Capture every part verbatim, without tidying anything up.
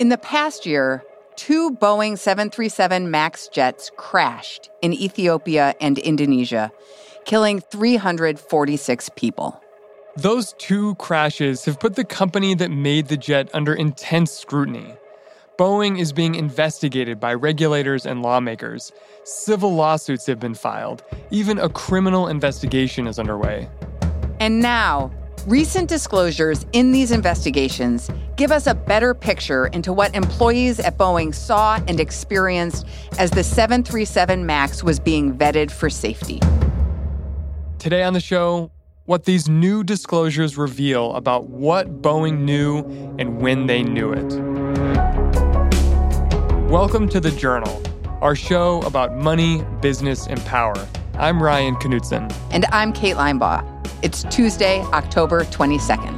In the past year, two Boeing seven thirty-seven MAX jets crashed in Ethiopia and Indonesia, killing three hundred forty-six people. Those two crashes have put the company that made the jet under intense scrutiny. Boeing is being investigated by regulators and lawmakers. Civil lawsuits have been filed. Even a criminal investigation is underway. And now, recent disclosures in these investigations give us a better picture into what employees at Boeing saw and experienced as the seven thirty-seven MAX was being vetted for safety. Today on the show, what these new disclosures reveal about what Boeing knew and when they knew it. Welcome to The Journal, our show about money, business, and power. I'm Ryan Knutson. And I'm Kate Linebaugh. It's Tuesday, October twenty-second.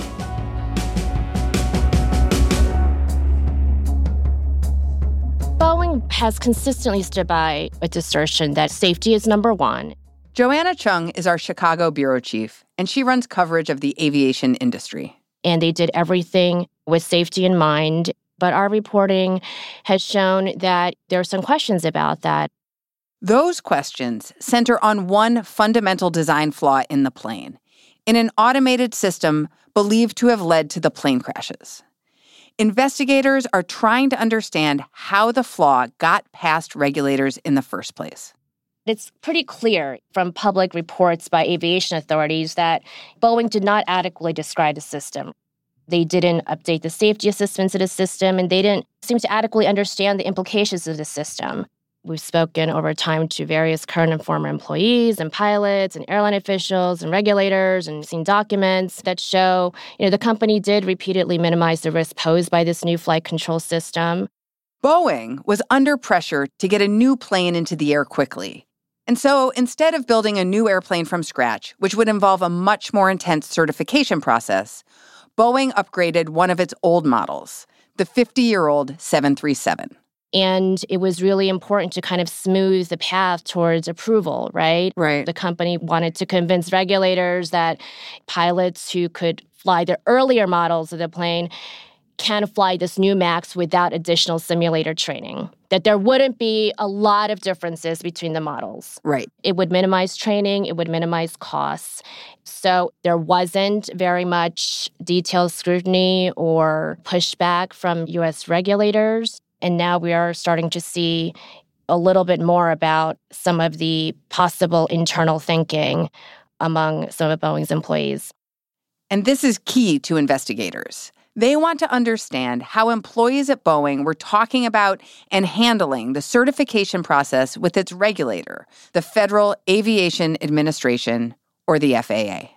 Boeing has consistently stood by its assertion that safety is number one. Joanna Chung is our Chicago bureau chief, and she runs coverage of the aviation industry. And they did everything with safety in mind, but our reporting has shown that there are some questions about that. Those questions center on one fundamental design flaw in the plane, in an automated system believed to have led to the plane crashes. Investigators are trying to understand how the flaw got past regulators in the first place. It's pretty clear from public reports by aviation authorities that Boeing did not adequately describe the system. They didn't update the safety assessments of the system, and they didn't seem to adequately understand the implications of the system. We've spoken over time to various current and former employees and pilots and airline officials and regulators and seen documents that show, you know, the company did repeatedly minimize the risk posed by this new flight control system. Boeing was under pressure to get a new plane into the air quickly. And so instead of building a new airplane from scratch, which would involve a much more intense certification process, Boeing upgraded one of its old models, the fifty-year-old seven thirty-seven. And it was really important to kind of smooth the path towards approval, right? Right. The company wanted to convince regulators that pilots who could fly the earlier models of the plane can fly this new MAX without additional simulator training, that there wouldn't be a lot of differences between the models. Right. It would minimize training. It would minimize costs. So there wasn't very much detailed scrutiny or pushback from U S regulators. And now we are starting to see a little bit more about some of the possible internal thinking among some of Boeing's employees. And this is key to investigators. They want to understand how employees at Boeing were talking about and handling the certification process with its regulator, the Federal Aviation Administration, or the F A A.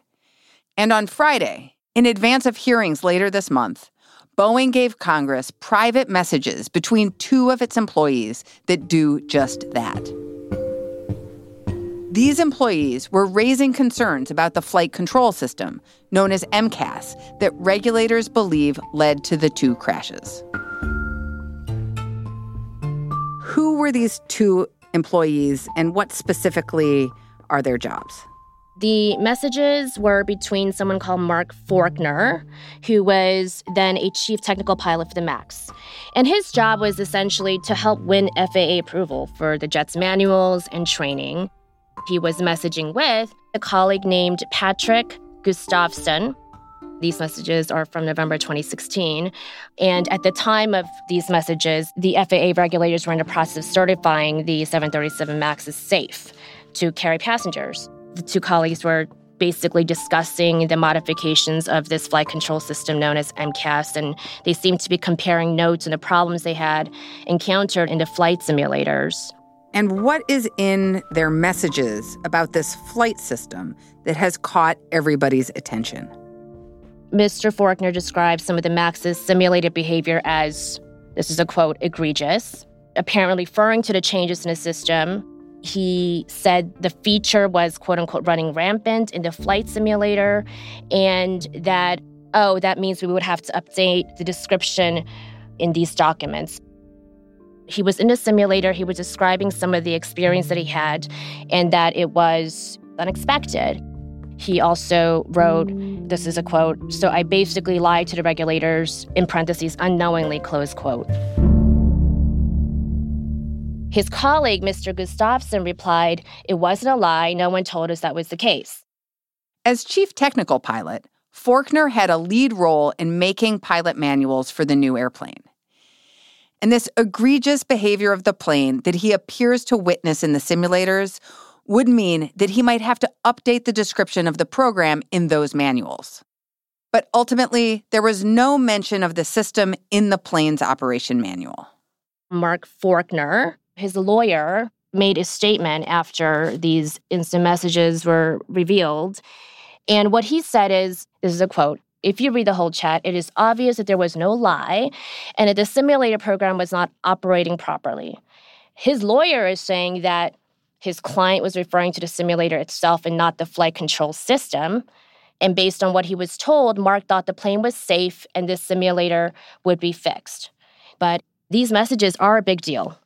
And on Friday, in advance of hearings later this month, Boeing gave Congress private messages between two of its employees that do just that. These employees were raising concerns about the flight control system, known as M C A S, that regulators believe led to the two crashes. Who were these two employees, and what specifically are their jobs? The messages were between someone called Mark Forkner, who was then a chief technical pilot for the MAX. And his job was essentially to help win F A A approval for the jet's manuals and training. He was messaging with a colleague named Patrick Gustavsson. These messages are from November twenty sixteen. And at the time of these messages, the F A A regulators were in the process of certifying the seven thirty-seven MAX as safe to carry passengers. The two colleagues were basically discussing the modifications of this flight control system known as M C A S, and they seemed to be comparing notes and the problems they had encountered in the flight simulators. And what is in their messages about this flight system that has caught everybody's attention? Mister Forkner describes some of the MAX's simulated behavior as, this is a quote, egregious. Apparently referring to the changes in the system, he said the feature was, quote unquote, running rampant in the flight simulator, and that, oh, that means we would have to update the description in these documents. He was in the simulator, he was describing some of the experience that he had, and that it was unexpected. He also wrote, this is a quote, so I basically lied to the regulators, in parentheses, unknowingly, close quote. His colleague, Mister Gustavsson, replied, it wasn't a lie. No one told us that was the case. As chief technical pilot, Forkner had a lead role in making pilot manuals for the new airplane. And this egregious behavior of the plane that he appears to witness in the simulators would mean that he might have to update the description of the program in those manuals. But ultimately, there was no mention of the system in the plane's operation manual. Mark Forkner, his lawyer, made a statement after these instant messages were revealed. And what he said is, this is a quote, if you read the whole chat, it is obvious that there was no lie and that the simulator program was not operating properly. His lawyer is saying that his client was referring to the simulator itself and not the flight control system. And based on what he was told, Mark thought the plane was safe and this simulator would be fixed. But these messages are a big deal.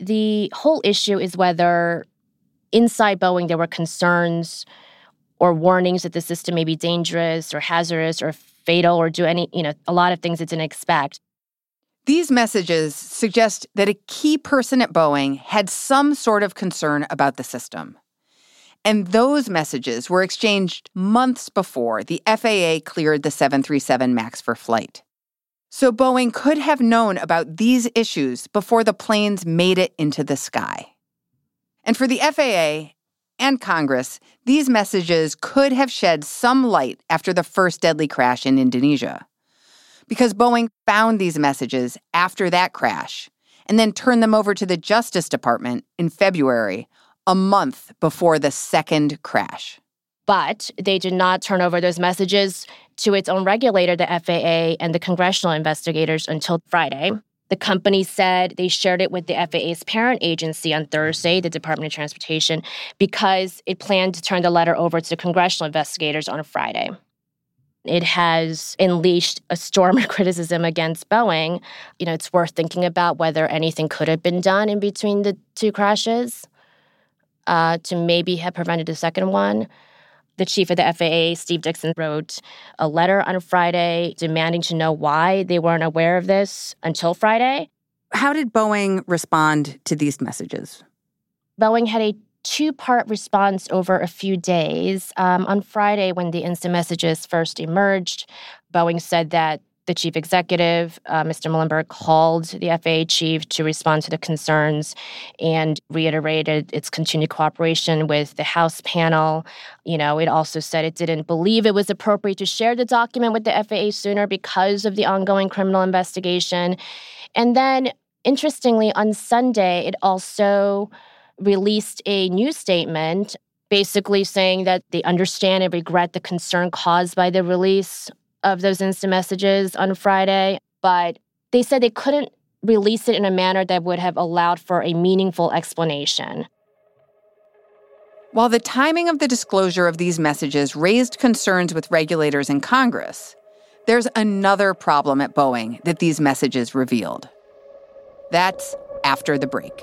The whole issue is whether inside Boeing there were concerns or warnings that the system may be dangerous or hazardous or fatal or do any, you know, a lot of things it didn't expect. These messages suggest that a key person at Boeing had some sort of concern about the system. And those messages were exchanged months before the F A A cleared the seven thirty-seven MAX for flight. So Boeing could have known about these issues before the planes made it into the sky. And for the F A A and Congress, these messages could have shed some light after the first deadly crash in Indonesia, because Boeing found these messages after that crash and then turned them over to the Justice Department in February, a month before the second crash. But they did not turn over those messages to its own regulator, the F A A, and the congressional investigators until Friday. The company said they shared it with the F A A's parent agency on Thursday, the Department of Transportation, because it planned to turn the letter over to the congressional investigators on a Friday. It has unleashed a storm of criticism against Boeing. You know, it's worth thinking about whether anything could have been done in between the two crashes uh, to maybe have prevented the second one. The chief of the F A A, Steve Dixon, wrote a letter on Friday demanding to know why they weren't aware of this until Friday. How did Boeing respond to these messages? Boeing had a two-part response over a few days. Um, on Friday, when the instant messages first emerged, Boeing said that the chief executive, uh, Mister Muilenburg, called the F A A chief to respond to the concerns and reiterated its continued cooperation with the House panel. You know, it also said it didn't believe it was appropriate to share the document with the F A A sooner because of the ongoing criminal investigation. And then, interestingly, on Sunday, it also released a new statement basically saying that they understand and regret the concern caused by the release of those instant messages on Friday, but they said they couldn't release it in a manner that would have allowed for a meaningful explanation. While the timing of the disclosure of these messages raised concerns with regulators and Congress, there's another problem at Boeing that these messages revealed. That's after the break.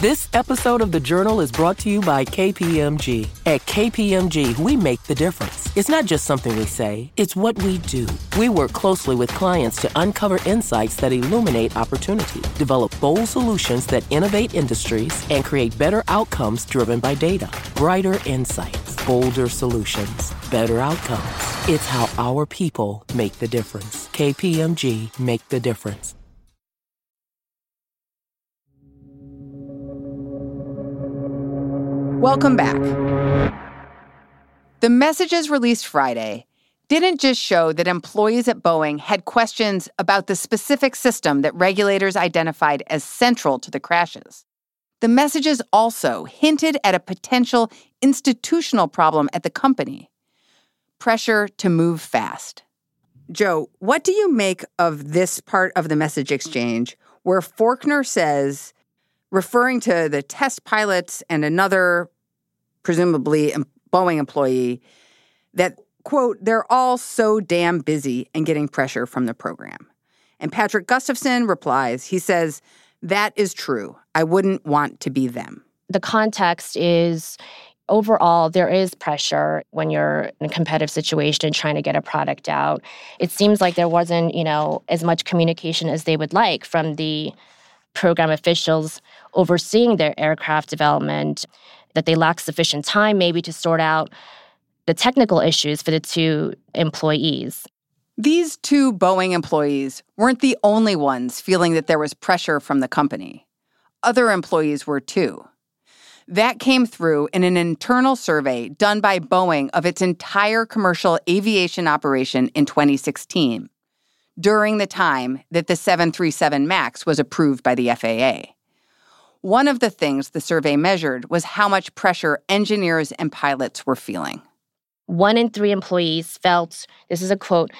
This episode of The Journal is brought to you by K P M G. At K P M G, we make the difference. It's not just something we say, it's what we do. We work closely with clients to uncover insights that illuminate opportunity, develop bold solutions that innovate industries, and create better outcomes driven by data. Brighter insights, bolder solutions, better outcomes. It's how our people make the difference. K P M G, make the difference. Welcome back. The messages released Friday didn't just show that employees at Boeing had questions about the specific system that regulators identified as central to the crashes. The messages also hinted at a potential institutional problem at the company. Pressure to move fast. Joe, what do you make of this part of the message exchange where Forkner says, referring to the test pilots and another, presumably Boeing employee, that, quote, they're all so damn busy and getting pressure from the program? And Patrick Gustavsson replies, he says, that is true. I wouldn't want to be them. The context is, overall, there is pressure when you're in a competitive situation trying to get a product out. It seems like there wasn't, you know, as much communication as they would like from the program officials overseeing their aircraft development, that they lack sufficient time maybe to sort out the technical issues for the two employees. These two Boeing employees weren't the only ones feeling that there was pressure from the company. Other employees were too. That came through in an internal survey done by Boeing of its entire commercial aviation operation in twenty sixteen. During the time that the seven thirty-seven MAX was approved by the F A A. One of the things the survey measured was how much pressure engineers and pilots were feeling. One in three employees felt, this is a quote,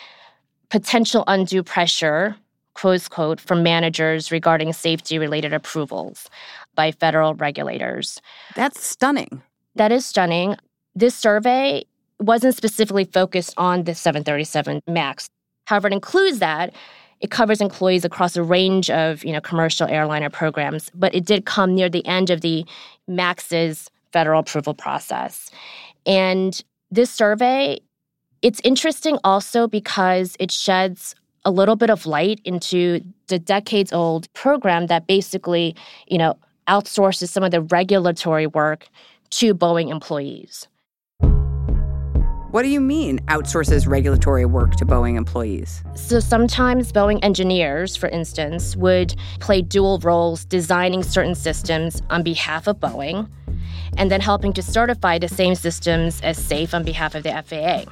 potential undue pressure, close quote, from managers regarding safety-related approvals by federal regulators. That's stunning. That is stunning. This survey wasn't specifically focused on the seven thirty-seven MAX. However, it includes that. It covers employees across a range of, you know, commercial airliner programs, but it did come near the end of the MAX's federal approval process. And this survey, it's interesting also because it sheds a little bit of light into the decades-old program that basically, you know, outsources some of the regulatory work to Boeing employees. What do you mean outsources regulatory work to Boeing employees? So sometimes Boeing engineers, for instance, would play dual roles designing certain systems on behalf of Boeing and then helping to certify the same systems as safe on behalf of the F A A.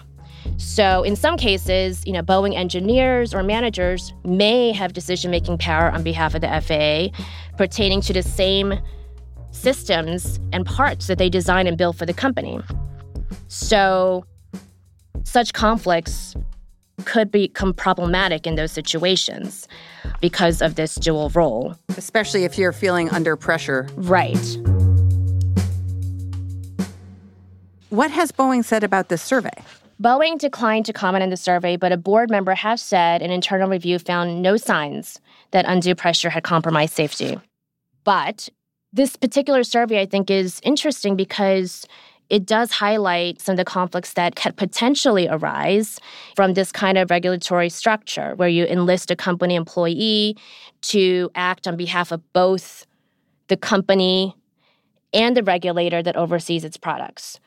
So in some cases, you know, Boeing engineers or managers may have decision-making power on behalf of the F A A pertaining to the same systems and parts that they design and build for the company. So such conflicts could become problematic in those situations because of this dual role. Especially if you're feeling under pressure. Right. What has Boeing said about this survey? Boeing declined to comment on the survey, but a board member has said an internal review found no signs that undue pressure had compromised safety. But this particular survey, I think, is interesting because it does highlight some of the conflicts that could potentially arise from this kind of regulatory structure where you enlist a company employee to act on behalf of both the company and the regulator that oversees its products.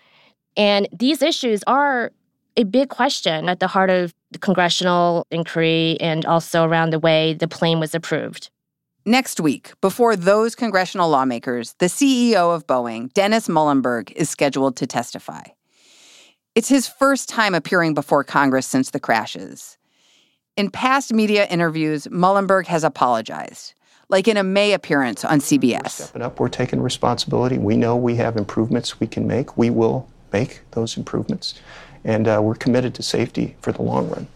And these issues are a big question at the heart of the congressional inquiry and also around the way the plane was approved. Next week, before those congressional lawmakers, the C E O of Boeing, Dennis Muilenburg, is scheduled to testify. It's his first time appearing before Congress since the crashes. In past media interviews, Muilenburg has apologized, like in a May appearance on C B S. We're stepping up, we're taking responsibility. We know we have improvements we can make. We will make those improvements. And uh, we're committed to safety for the long run.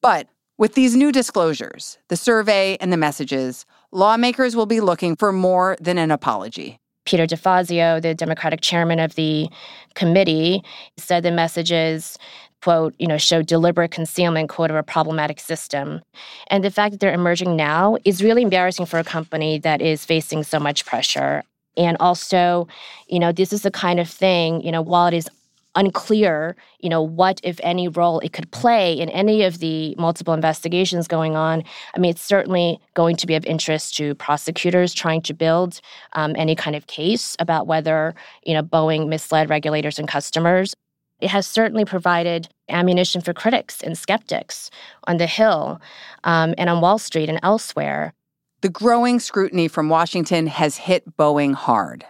But with these new disclosures, the survey and the messages, lawmakers will be looking for more than an apology. Peter DeFazio, the Democratic chairman of the committee, said the messages, quote, you know, show deliberate concealment, quote, of a problematic system. And the fact that they're emerging now is really embarrassing for a company that is facing so much pressure. And also, you know, this is the kind of thing, you know, while it is unclear, you know, what, if any, role it could play in any of the multiple investigations going on, I mean, it's certainly going to be of interest to prosecutors trying to build um, any kind of case about whether, you know, Boeing misled regulators and customers. It has certainly provided ammunition for critics and skeptics on the Hill um, and on Wall Street and elsewhere. The growing scrutiny from Washington has hit Boeing hard.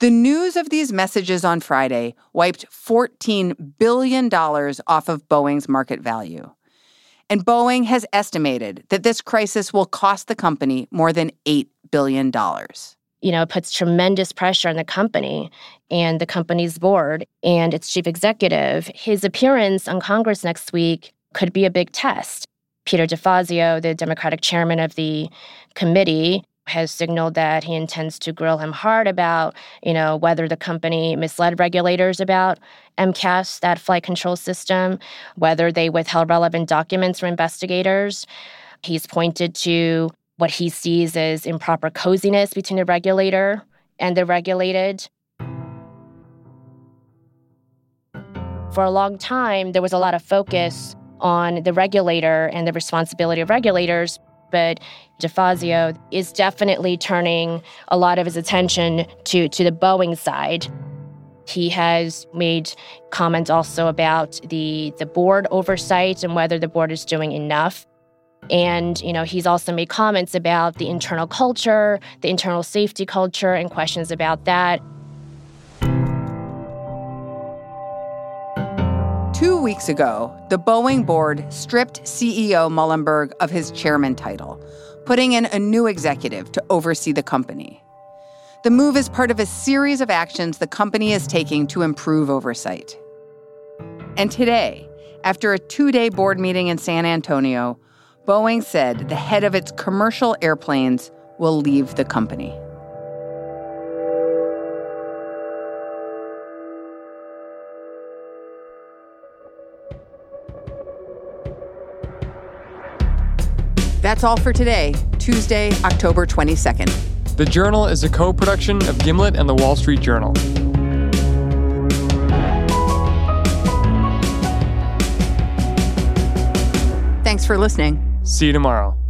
The news of these messages on Friday wiped fourteen billion dollars off of Boeing's market value. And Boeing has estimated that this crisis will cost the company more than eight billion dollars. You know, it puts tremendous pressure on the company and the company's board and its chief executive. His appearance on Congress next week could be a big test. Peter DeFazio, the Democratic chairman of the committee, has signaled that he intends to grill him hard about, you know, whether the company misled regulators about M C A S, that flight control system, whether they withheld relevant documents from investigators. He's pointed to what he sees as improper coziness between the regulator and the regulated. For a long time, there was a lot of focus on the regulator and the responsibility of regulators, but DeFazio is definitely turning a lot of his attention to, to the Boeing side. He has made comments also about the, the board oversight and whether the board is doing enough. And, you know, he's also made comments about the internal culture, the internal safety culture, and questions about that. Two weeks ago, the Boeing board stripped C E O Muilenburg of his chairman title, putting in a new executive to oversee the company. The move is part of a series of actions the company is taking to improve oversight. And today, after a two-day board meeting in San Antonio, Boeing said the head of its commercial airplanes will leave the company. That's all for today, Tuesday, October twenty-second. The Journal is a co-production of Gimlet and the Wall Street Journal. Thanks for listening. See you tomorrow.